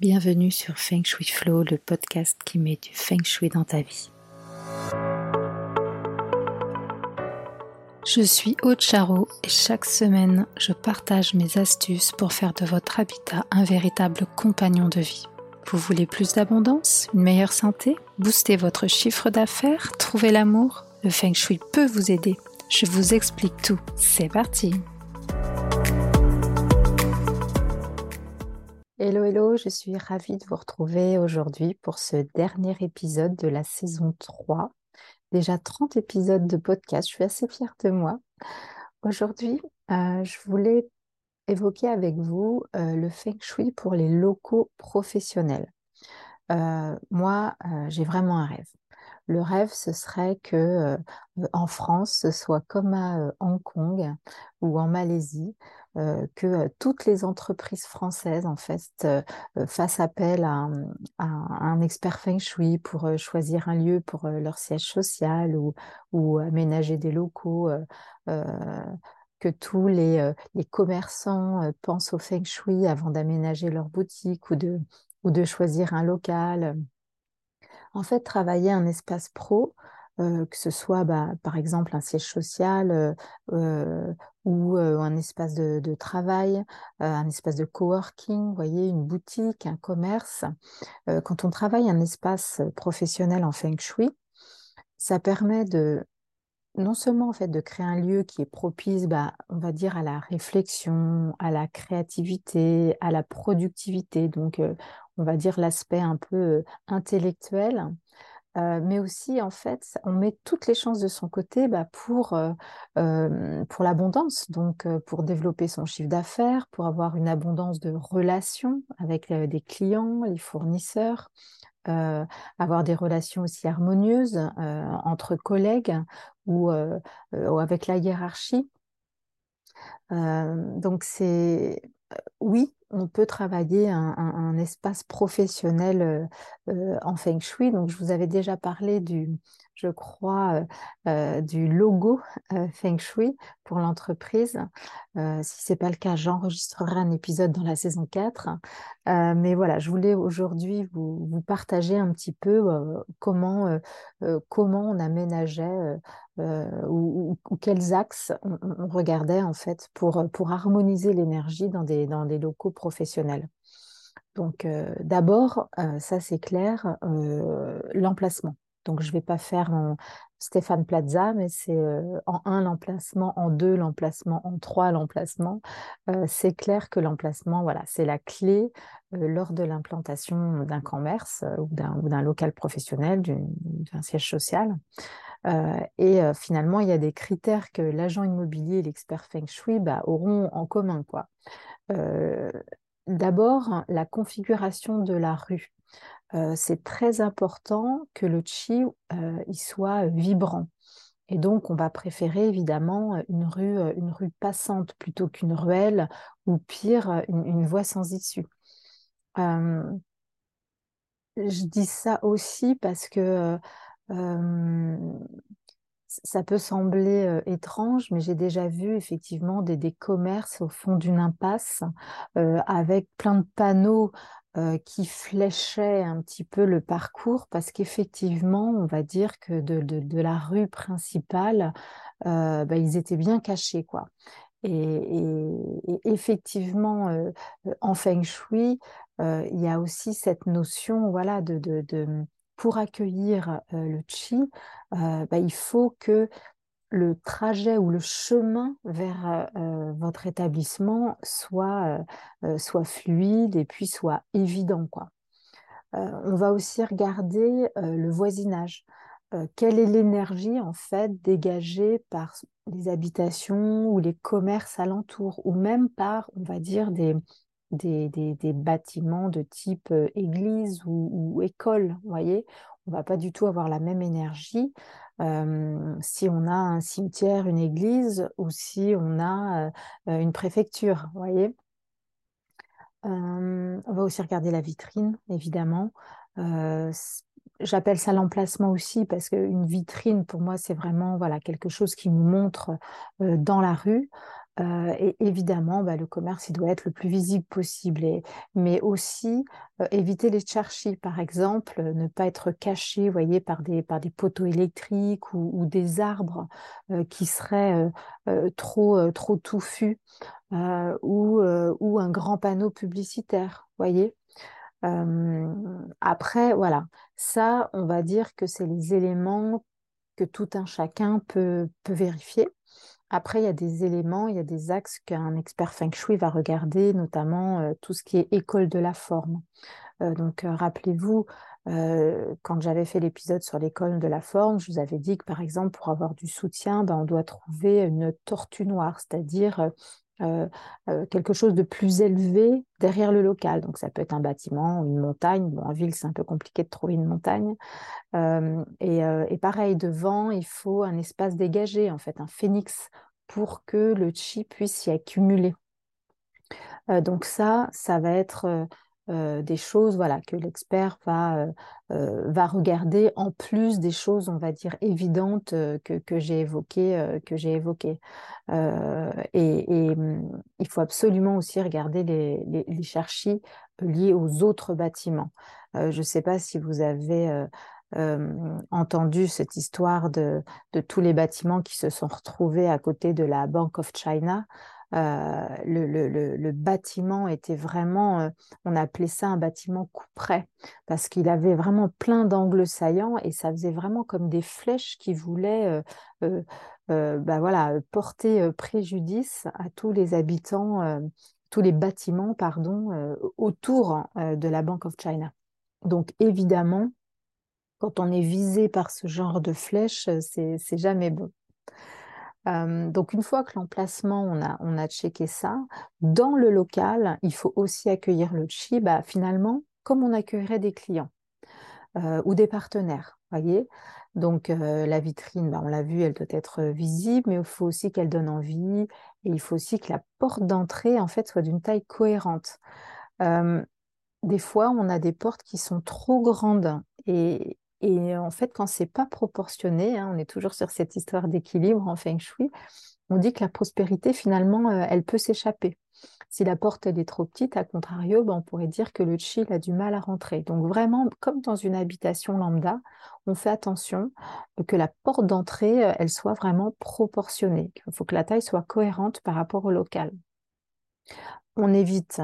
Bienvenue sur Feng Shui Flow, le podcast qui met du Feng Shui dans ta vie. Je suis Aude Charo et chaque semaine, je partage mes astuces pour faire de votre habitat un véritable compagnon de vie. Vous voulez plus d'abondance, une meilleure santé, booster votre chiffre d'affaires, trouver l'amour ? Le Feng Shui peut vous aider. Je vous explique tout. C'est parti ! Hello, hello, je suis ravie de vous retrouver aujourd'hui pour ce dernier épisode de la saison 3. Déjà 30 épisodes de podcast, je suis assez fière de moi. Aujourd'hui, je voulais évoquer avec vous le Feng Shui pour les locaux professionnels. Moi, j'ai vraiment un rêve. Le rêve, ce serait que en France, ce soit comme à Hong Kong ou en Malaisie, que toutes les entreprises françaises en fait fassent appel à un expert Feng Shui pour choisir un lieu pour leur siège social ou aménager des locaux, que tous les commerçants pensent au Feng Shui avant d'aménager leur boutique ou de choisir un local. En fait, travailler un espace pro, que ce soit par exemple un siège social ou un espace de travail, un espace de coworking, vous voyez, une boutique, un commerce. Quand on travaille un espace professionnel en Feng Shui, ça permet de non seulement en fait de créer un lieu qui est propice, on va dire, à la réflexion, à la créativité, à la productivité, donc on va dire l'aspect un peu intellectuel, mais aussi en fait on met toutes les chances de son côté pour l'abondance, donc pour développer son chiffre d'affaires, pour avoir une abondance de relations avec des clients, les fournisseurs, avoir des relations aussi harmonieuses entre collègues ou avec la hiérarchie. Donc c'est... Oui, on peut travailler un espace professionnel en Feng Shui. Donc, je vous avais déjà parlé du logo Feng Shui pour l'entreprise. Si ce n'est pas le cas, j'enregistrerai un épisode dans la saison 4. Mais voilà, je voulais aujourd'hui vous partager un petit peu comment on aménageait ou quels axes on regardait en fait pour harmoniser l'énergie dans des locaux professionnels. Donc d'abord, ça c'est clair, l'emplacement. Donc, je ne vais pas faire en Stéphane Plaza, mais c'est en 1 l'emplacement, en 2 l'emplacement, en 3 l'emplacement. C'est clair que l'emplacement, voilà, c'est la clé lors de l'implantation d'un commerce ou d'un local professionnel, d'un siège social. Et finalement, il y a des critères que l'agent immobilier et l'expert Feng Shui auront en commun, quoi. D'abord, la configuration de la rue. C'est très important que le chi il soit vibrant. Et donc, on va préférer évidemment une rue passante plutôt qu'une ruelle ou pire, une voie sans issue. Je dis ça aussi parce que ça peut sembler étrange, mais j'ai déjà vu effectivement des commerces au fond d'une impasse avec plein de panneaux qui fléchait un petit peu le parcours parce qu'effectivement, on va dire que de la rue principale, ils étaient bien cachés, quoi. Et effectivement, en Feng Shui, il y a aussi cette notion, voilà, pour accueillir le chi, il faut que le trajet ou le chemin vers votre établissement soit fluide et puis soit évident, quoi. On va aussi regarder le voisinage. Quelle est l'énergie en fait dégagée par les habitations ou les commerces alentours, ou même par, on va dire, des bâtiments de type église ou école, vous voyez ? On ne va pas du tout avoir la même énergie si on a un cimetière, une église ou si on a une préfecture, vous voyez. On va aussi regarder la vitrine, évidemment. J'appelle ça l'emplacement aussi parce qu'une vitrine, pour moi, c'est vraiment, voilà, quelque chose qui nous montre dans la rue. Et évidemment, le commerce, il doit être le plus visible possible, mais aussi éviter les charchis, par exemple, ne pas être caché, voyez, par des poteaux électriques ou des arbres qui seraient trop touffus ou un grand panneau publicitaire, voyez. Après, voilà, ça, on va dire que c'est les éléments que tout un chacun peut vérifier. Après, il y a des éléments, il y a des axes qu'un expert Feng Shui va regarder, notamment tout ce qui est école de la forme. Donc, rappelez-vous, quand j'avais fait l'épisode sur l'école de la forme, je vous avais dit que, par exemple, pour avoir du soutien, on doit trouver une tortue noire, c'est-à-dire quelque chose de plus élevé derrière le local. Donc, ça peut être un bâtiment, une montagne. Bon, en ville, c'est un peu compliqué de trouver une montagne. Et pareil, devant, il faut un espace dégagé, en fait, un phénix, pour que le chi puisse s'y accumuler. Donc, ça va être des choses que l'expert va regarder, en plus des choses, on va dire, évidentes que j'ai évoquées. Et il faut absolument aussi regarder les charchis liés aux autres bâtiments. Je ne sais pas si vous avez entendu cette histoire de tous les bâtiments qui se sont retrouvés à côté de la Bank of China. Le bâtiment était vraiment, on appelait ça un bâtiment couperet, parce qu'il avait vraiment plein d'angles saillants et ça faisait vraiment comme des flèches qui voulaient porter préjudice à tous les habitants, tous les bâtiments, pardon, autour de la Bank of China. Donc évidemment, quand on est visé par ce genre de flèches, c'est jamais bon. Donc une fois que l'emplacement, on a checké ça, dans le local, il faut aussi accueillir le chi, finalement, comme on accueillerait des clients ou des partenaires, voyez. Donc la vitrine, on l'a vu, elle doit être visible, mais il faut aussi qu'elle donne envie, et il faut aussi que la porte d'entrée, en fait, soit d'une taille cohérente. Des fois, on a des portes qui sont trop grandes, et en fait, quand c'est pas proportionné, on est toujours sur cette histoire d'équilibre en Feng Shui, on dit que la prospérité, finalement, elle peut s'échapper. Si la porte elle est trop petite, à contrario, on pourrait dire que le chi a du mal à rentrer. Donc vraiment, comme dans une habitation lambda, on fait attention que la porte d'entrée, elle soit vraiment proportionnée. Il faut que la taille soit cohérente par rapport au local. On évite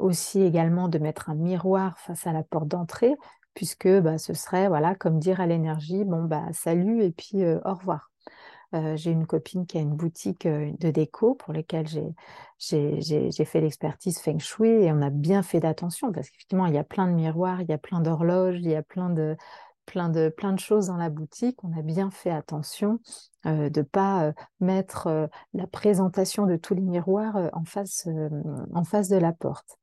aussi également de mettre un miroir face à la porte d'entrée, puisque ce serait comme dire à l'énergie, salut et puis au revoir. J'ai une copine qui a une boutique de déco pour laquelle j'ai fait l'expertise Feng Shui, et on a bien fait d'attention, parce qu'effectivement il y a plein de miroirs, il y a plein d'horloges, il y a plein de choses dans la boutique. On a bien fait attention de ne pas mettre la présentation de tous les miroirs en face de la porte.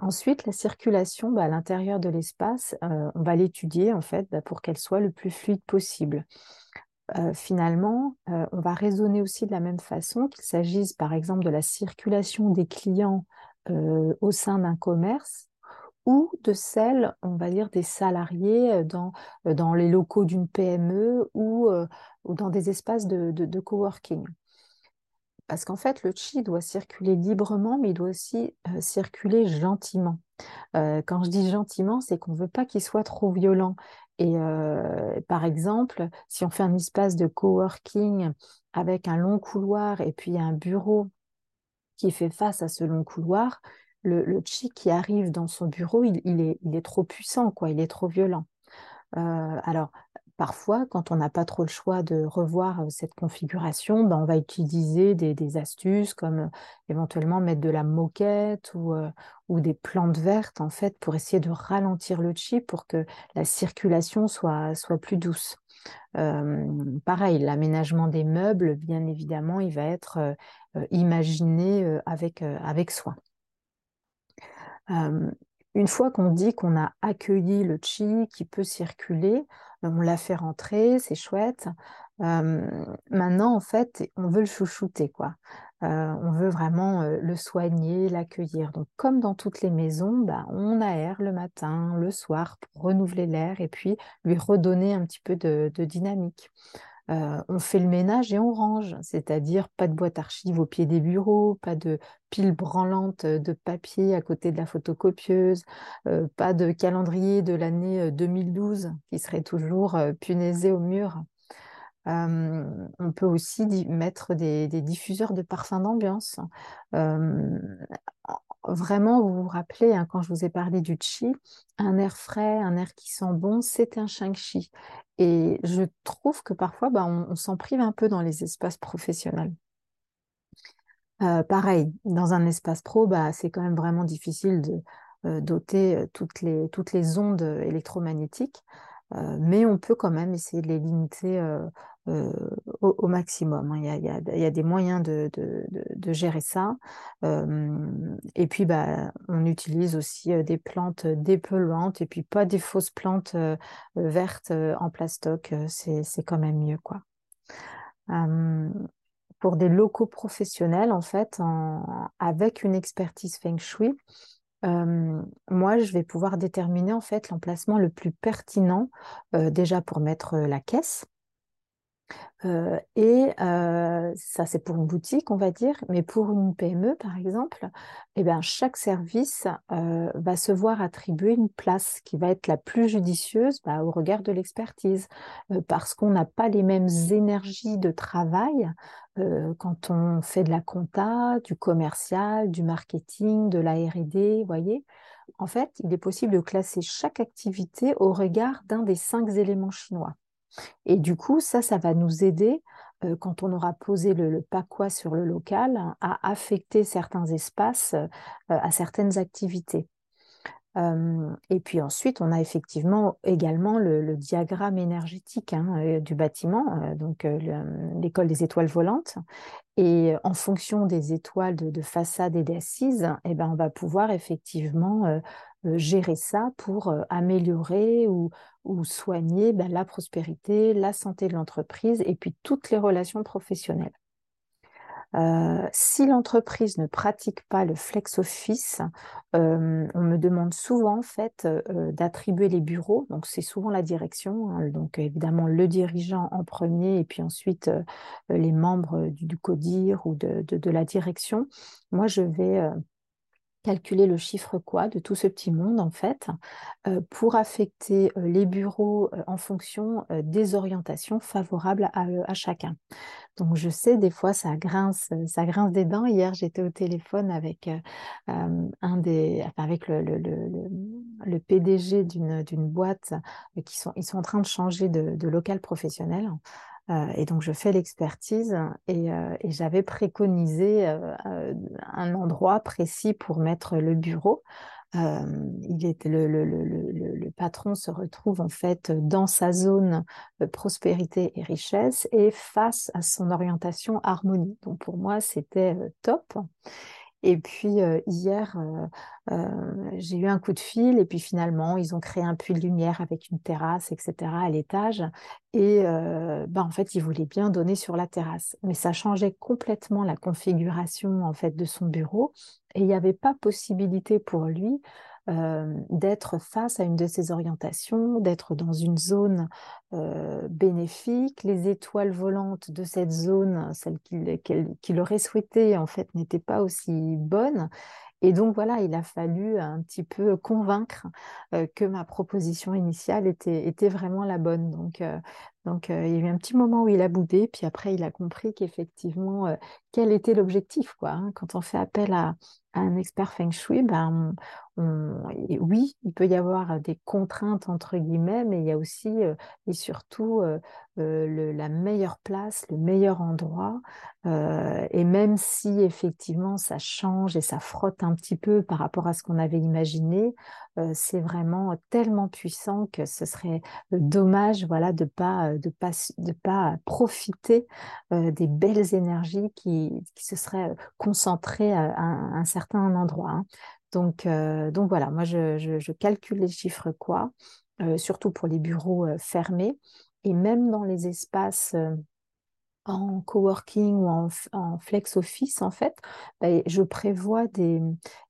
Ensuite, la circulation à l'intérieur de l'espace, on va l'étudier en fait pour qu'elle soit le plus fluide possible. Finalement, on va raisonner aussi de la même façon, qu'il s'agisse par exemple de la circulation des clients au sein d'un commerce, ou de celle, on va dire, des salariés dans les locaux d'une PME ou dans des espaces de coworking. Parce qu'en fait, le chi doit circuler librement, mais il doit aussi circuler gentiment. Quand je dis gentiment, c'est qu'on ne veut pas qu'il soit trop violent. Et par exemple, si on fait un espace de coworking avec un long couloir et puis un bureau qui fait face à ce long couloir, le chi qui arrive dans son bureau, il est trop puissant, quoi, il est trop violent. Alors, parfois, quand on n'a pas trop le choix de revoir cette configuration, on va utiliser des astuces comme éventuellement mettre de la moquette ou des plantes vertes en fait, pour essayer de ralentir le chi pour que la circulation soit plus douce. Pareil, l'aménagement des meubles, bien évidemment, il va être imaginé avec soin. Une fois qu'on dit qu'on a accueilli le chi qui peut circuler, on l'a fait rentrer, c'est chouette. Maintenant, en fait, on veut le chouchouter, quoi. On veut vraiment le soigner, l'accueillir. Donc, comme dans toutes les maisons, on aère le matin, le soir, pour renouveler l'air et puis lui redonner un petit peu de dynamique. on fait le ménage et on range, c'est-à-dire pas de boîte archive au pied des bureaux, pas de pile branlante de papier à côté de la photocopieuse, pas de calendrier de l'année 2012 qui serait toujours punaisé au mur. On peut aussi mettre des diffuseurs de parfums d'ambiance. Vraiment, vous vous rappelez, hein, quand je vous ai parlé du chi, un air frais, un air qui sent bon, c'est un shang-chi. Et je trouve que parfois, on s'en prive un peu dans les espaces professionnels. Pareil, dans un espace pro, c'est quand même vraiment difficile de doter toutes les ondes électromagnétiques. Mais on peut quand même essayer de les limiter au maximum. Il y a des moyens de gérer ça. Et puis, on utilise aussi des plantes dépolluantes et puis pas des fausses plantes vertes en plastoc. C'est quand même mieux, quoi. Pour des locaux professionnels, en fait, avec une expertise feng shui, moi, je vais pouvoir déterminer en fait l'emplacement le plus pertinent déjà pour mettre la caisse. Ça, c'est pour une boutique, on va dire, mais pour une PME, par exemple, chaque service va se voir attribuer une place qui va être la plus judicieuse au regard de l'expertise, parce qu'on n'a pas les mêmes énergies de travail quand on fait de la compta, du commercial, du marketing, de la R&D, vous voyez. En fait, il est possible de classer chaque activité au regard d'un des 5 éléments chinois. Et du coup, ça va nous aider, quand on aura posé le pakwa sur le local, à affecter certains espaces à certaines activités. Et puis ensuite, on a effectivement également le diagramme énergétique du bâtiment, l'école des étoiles volantes. Et en fonction des étoiles de façade et d'assises, on va pouvoir effectivement gérer ça pour améliorer ou soigner la prospérité, la santé de l'entreprise et puis toutes les relations professionnelles. Si l'entreprise ne pratique pas le flex office, on me demande souvent en fait d'attribuer les bureaux, donc c'est souvent la direction, donc évidemment le dirigeant en premier et puis ensuite les membres du CODIR ou de la direction. Moi, je vais calculer le chiffre de tout ce petit monde en fait pour affecter les bureaux en fonction des orientations favorables à chacun. Donc je sais, des fois ça grince des dents. Hier j'étais au téléphone avec le PDG d'une boîte ils sont en train de changer de local professionnel. Et donc, je fais l'expertise et j'avais préconisé un endroit précis pour mettre le bureau. Le patron se retrouve en fait dans sa zone prospérité et richesse et face à son orientation harmonie. Donc, pour moi, c'était top. Et puis hier, j'ai eu un coup de fil et puis finalement, ils ont créé un puits de lumière avec une terrasse, etc. à l'étage. Et en fait, ils voulaient bien donner sur la terrasse. Mais ça changeait complètement la configuration en fait de son bureau. Et il n'y avait pas possibilité pour lui d'être face à une de ses orientations, d'être dans une zone bénéfique. Les étoiles volantes de cette zone, celles qu'il aurait souhaitées, en fait, n'étaient pas aussi bonnes. Et donc, voilà, il a fallu un petit peu convaincre que ma proposition initiale était vraiment la bonne. Donc, il y a eu un petit moment où il a boudé, puis après, il a compris qu'effectivement, quel était l'objectif, quoi, hein. Quand on fait appel à un expert feng shui, oui, il peut y avoir des contraintes, entre guillemets, mais il y a aussi et surtout la meilleure place, le meilleur endroit. Et même si, effectivement, ça change et ça frotte un petit peu par rapport à ce qu'on avait imaginé, c'est vraiment tellement puissant que ce serait dommage, voilà, de pas profiter des belles énergies qui se seraient concentrées à un certain endroit, hein. Donc voilà, moi je calcule les chiffres surtout pour les bureaux fermés et même dans les espaces en coworking ou en flex office en fait, je prévois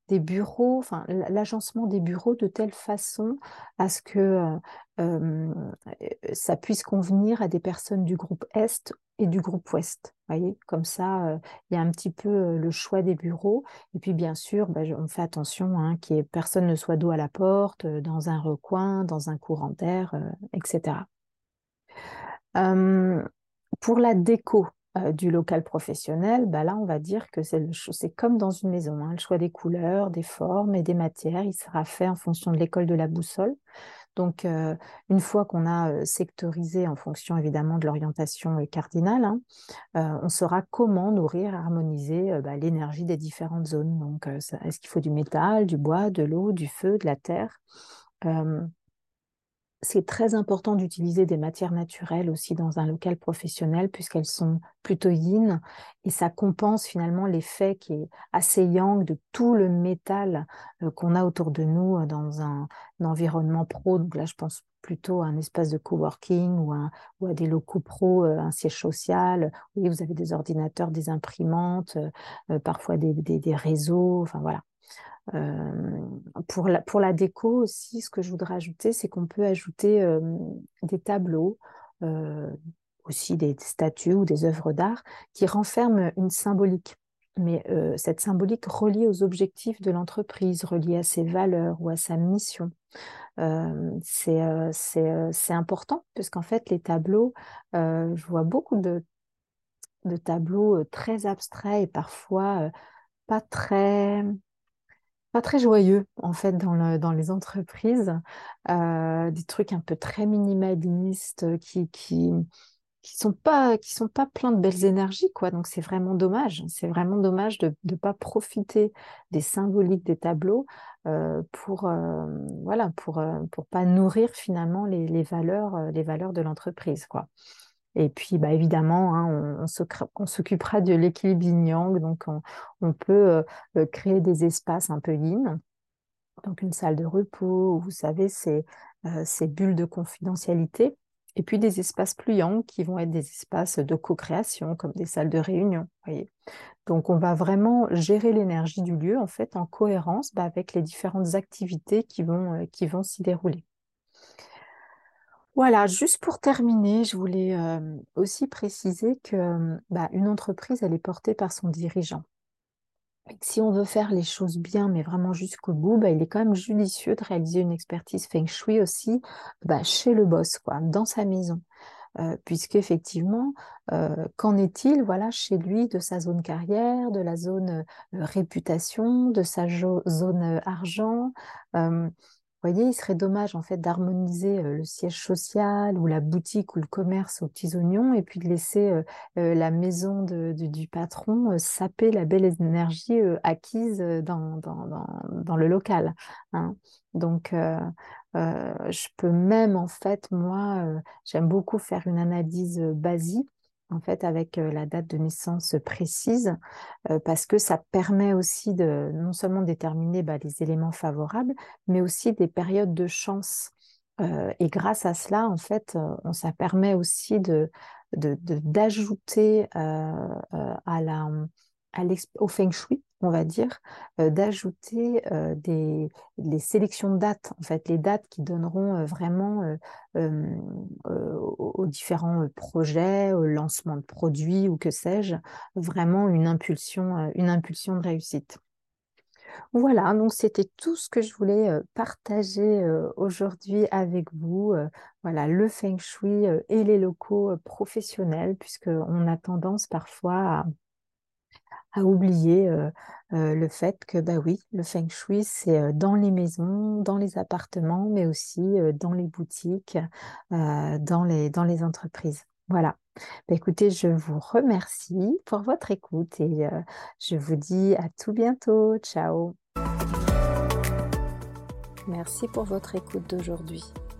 des bureaux, enfin l'agencement des bureaux de telle façon à ce que ça puisse convenir à des personnes du groupe Est et du groupe Ouest. Voyez, comme ça, il y a un petit peu le choix des bureaux. Et puis, bien sûr, on fait attention que personne ne soit dos à la porte, dans un recoin, dans un courant d'air, etc. Pour la déco du local professionnel, là, on va dire que c'est comme dans une maison. Le choix des couleurs, des formes et des matières, il sera fait en fonction de l'école de la boussole. Donc, une fois qu'on a sectorisé en fonction évidemment de l'orientation cardinale, on saura comment nourrir, harmoniser l'énergie des différentes zones. Donc, est-ce qu'il faut du métal, du bois, de l'eau, du feu, de la terre? C'est très important d'utiliser des matières naturelles aussi dans un local professionnel puisqu'elles sont plutôt yin et ça compense finalement l'effet qui est assez yang de tout le métal qu'on a autour de nous dans un environnement pro. Donc là, je pense plutôt à un espace de coworking ou à des locaux pro, un siège social. Oui, vous avez des ordinateurs, des imprimantes, parfois des réseaux, enfin voilà. Pour la déco aussi, ce que je voudrais ajouter, c'est qu'on peut ajouter des tableaux, aussi des statues ou des œuvres d'art qui renferment une symbolique. Mais cette symbolique reliée aux objectifs de l'entreprise, reliée à ses valeurs ou à sa mission. C'est important, puisqu'en fait, les tableaux, je vois beaucoup de tableaux très abstraits et parfois pas très joyeux en fait dans les entreprises, des trucs un peu très minimalistes qui sont pas pleins de belles énergies quoi. Donc c'est vraiment dommage, de ne pas profiter des symboliques des tableaux pour pas nourrir finalement les valeurs de l'entreprise quoi. Et puis, évidemment, on s'occupera de l'équilibre yin-yang, donc on peut créer des espaces un peu yin, donc une salle de repos, vous savez, ces bulles de confidentialité, et puis des espaces plus yang qui vont être des espaces de co-création, comme des salles de réunion, voyez. Donc, on va vraiment gérer l'énergie du lieu, en fait, en cohérence avec les différentes activités qui vont s'y dérouler. Voilà, juste pour terminer, je voulais aussi préciser qu'une entreprise, elle est portée par son dirigeant. Et si on veut faire les choses bien, mais vraiment jusqu'au bout, il est quand même judicieux de réaliser une expertise feng shui aussi chez le boss, quoi, dans sa maison. Puisqu'effectivement, qu'en est-il chez lui de sa zone carrière, de la zone réputation, de sa zone argent Vous voyez, il serait dommage en fait d'harmoniser le siège social ou la boutique ou le commerce aux petits oignons et puis de laisser la maison du patron saper la belle énergie acquise dans le local. Donc, je peux même en fait, moi, j'aime beaucoup faire une analyse basique en fait avec la date de naissance précise, parce que ça permet aussi de non seulement déterminer les éléments favorables, mais aussi des périodes de chance. Et grâce à cela, en fait, ça permet aussi d'ajouter au feng shui, on va dire, d'ajouter les sélections de dates, en fait, les dates qui donneront vraiment aux différents projets, au lancement de produits ou que sais-je, vraiment une impulsion de réussite. Voilà, donc c'était tout ce que je voulais partager aujourd'hui avec vous. Voilà, le feng shui et les locaux professionnels, puisqu'on a tendance parfois à oublier le fait que le feng shui c'est dans les maisons, dans les appartements, mais aussi dans les boutiques, dans les entreprises. Voilà. Écoutez, je vous remercie pour votre écoute et je vous dis à tout bientôt. Ciao. Merci pour votre écoute d'aujourd'hui.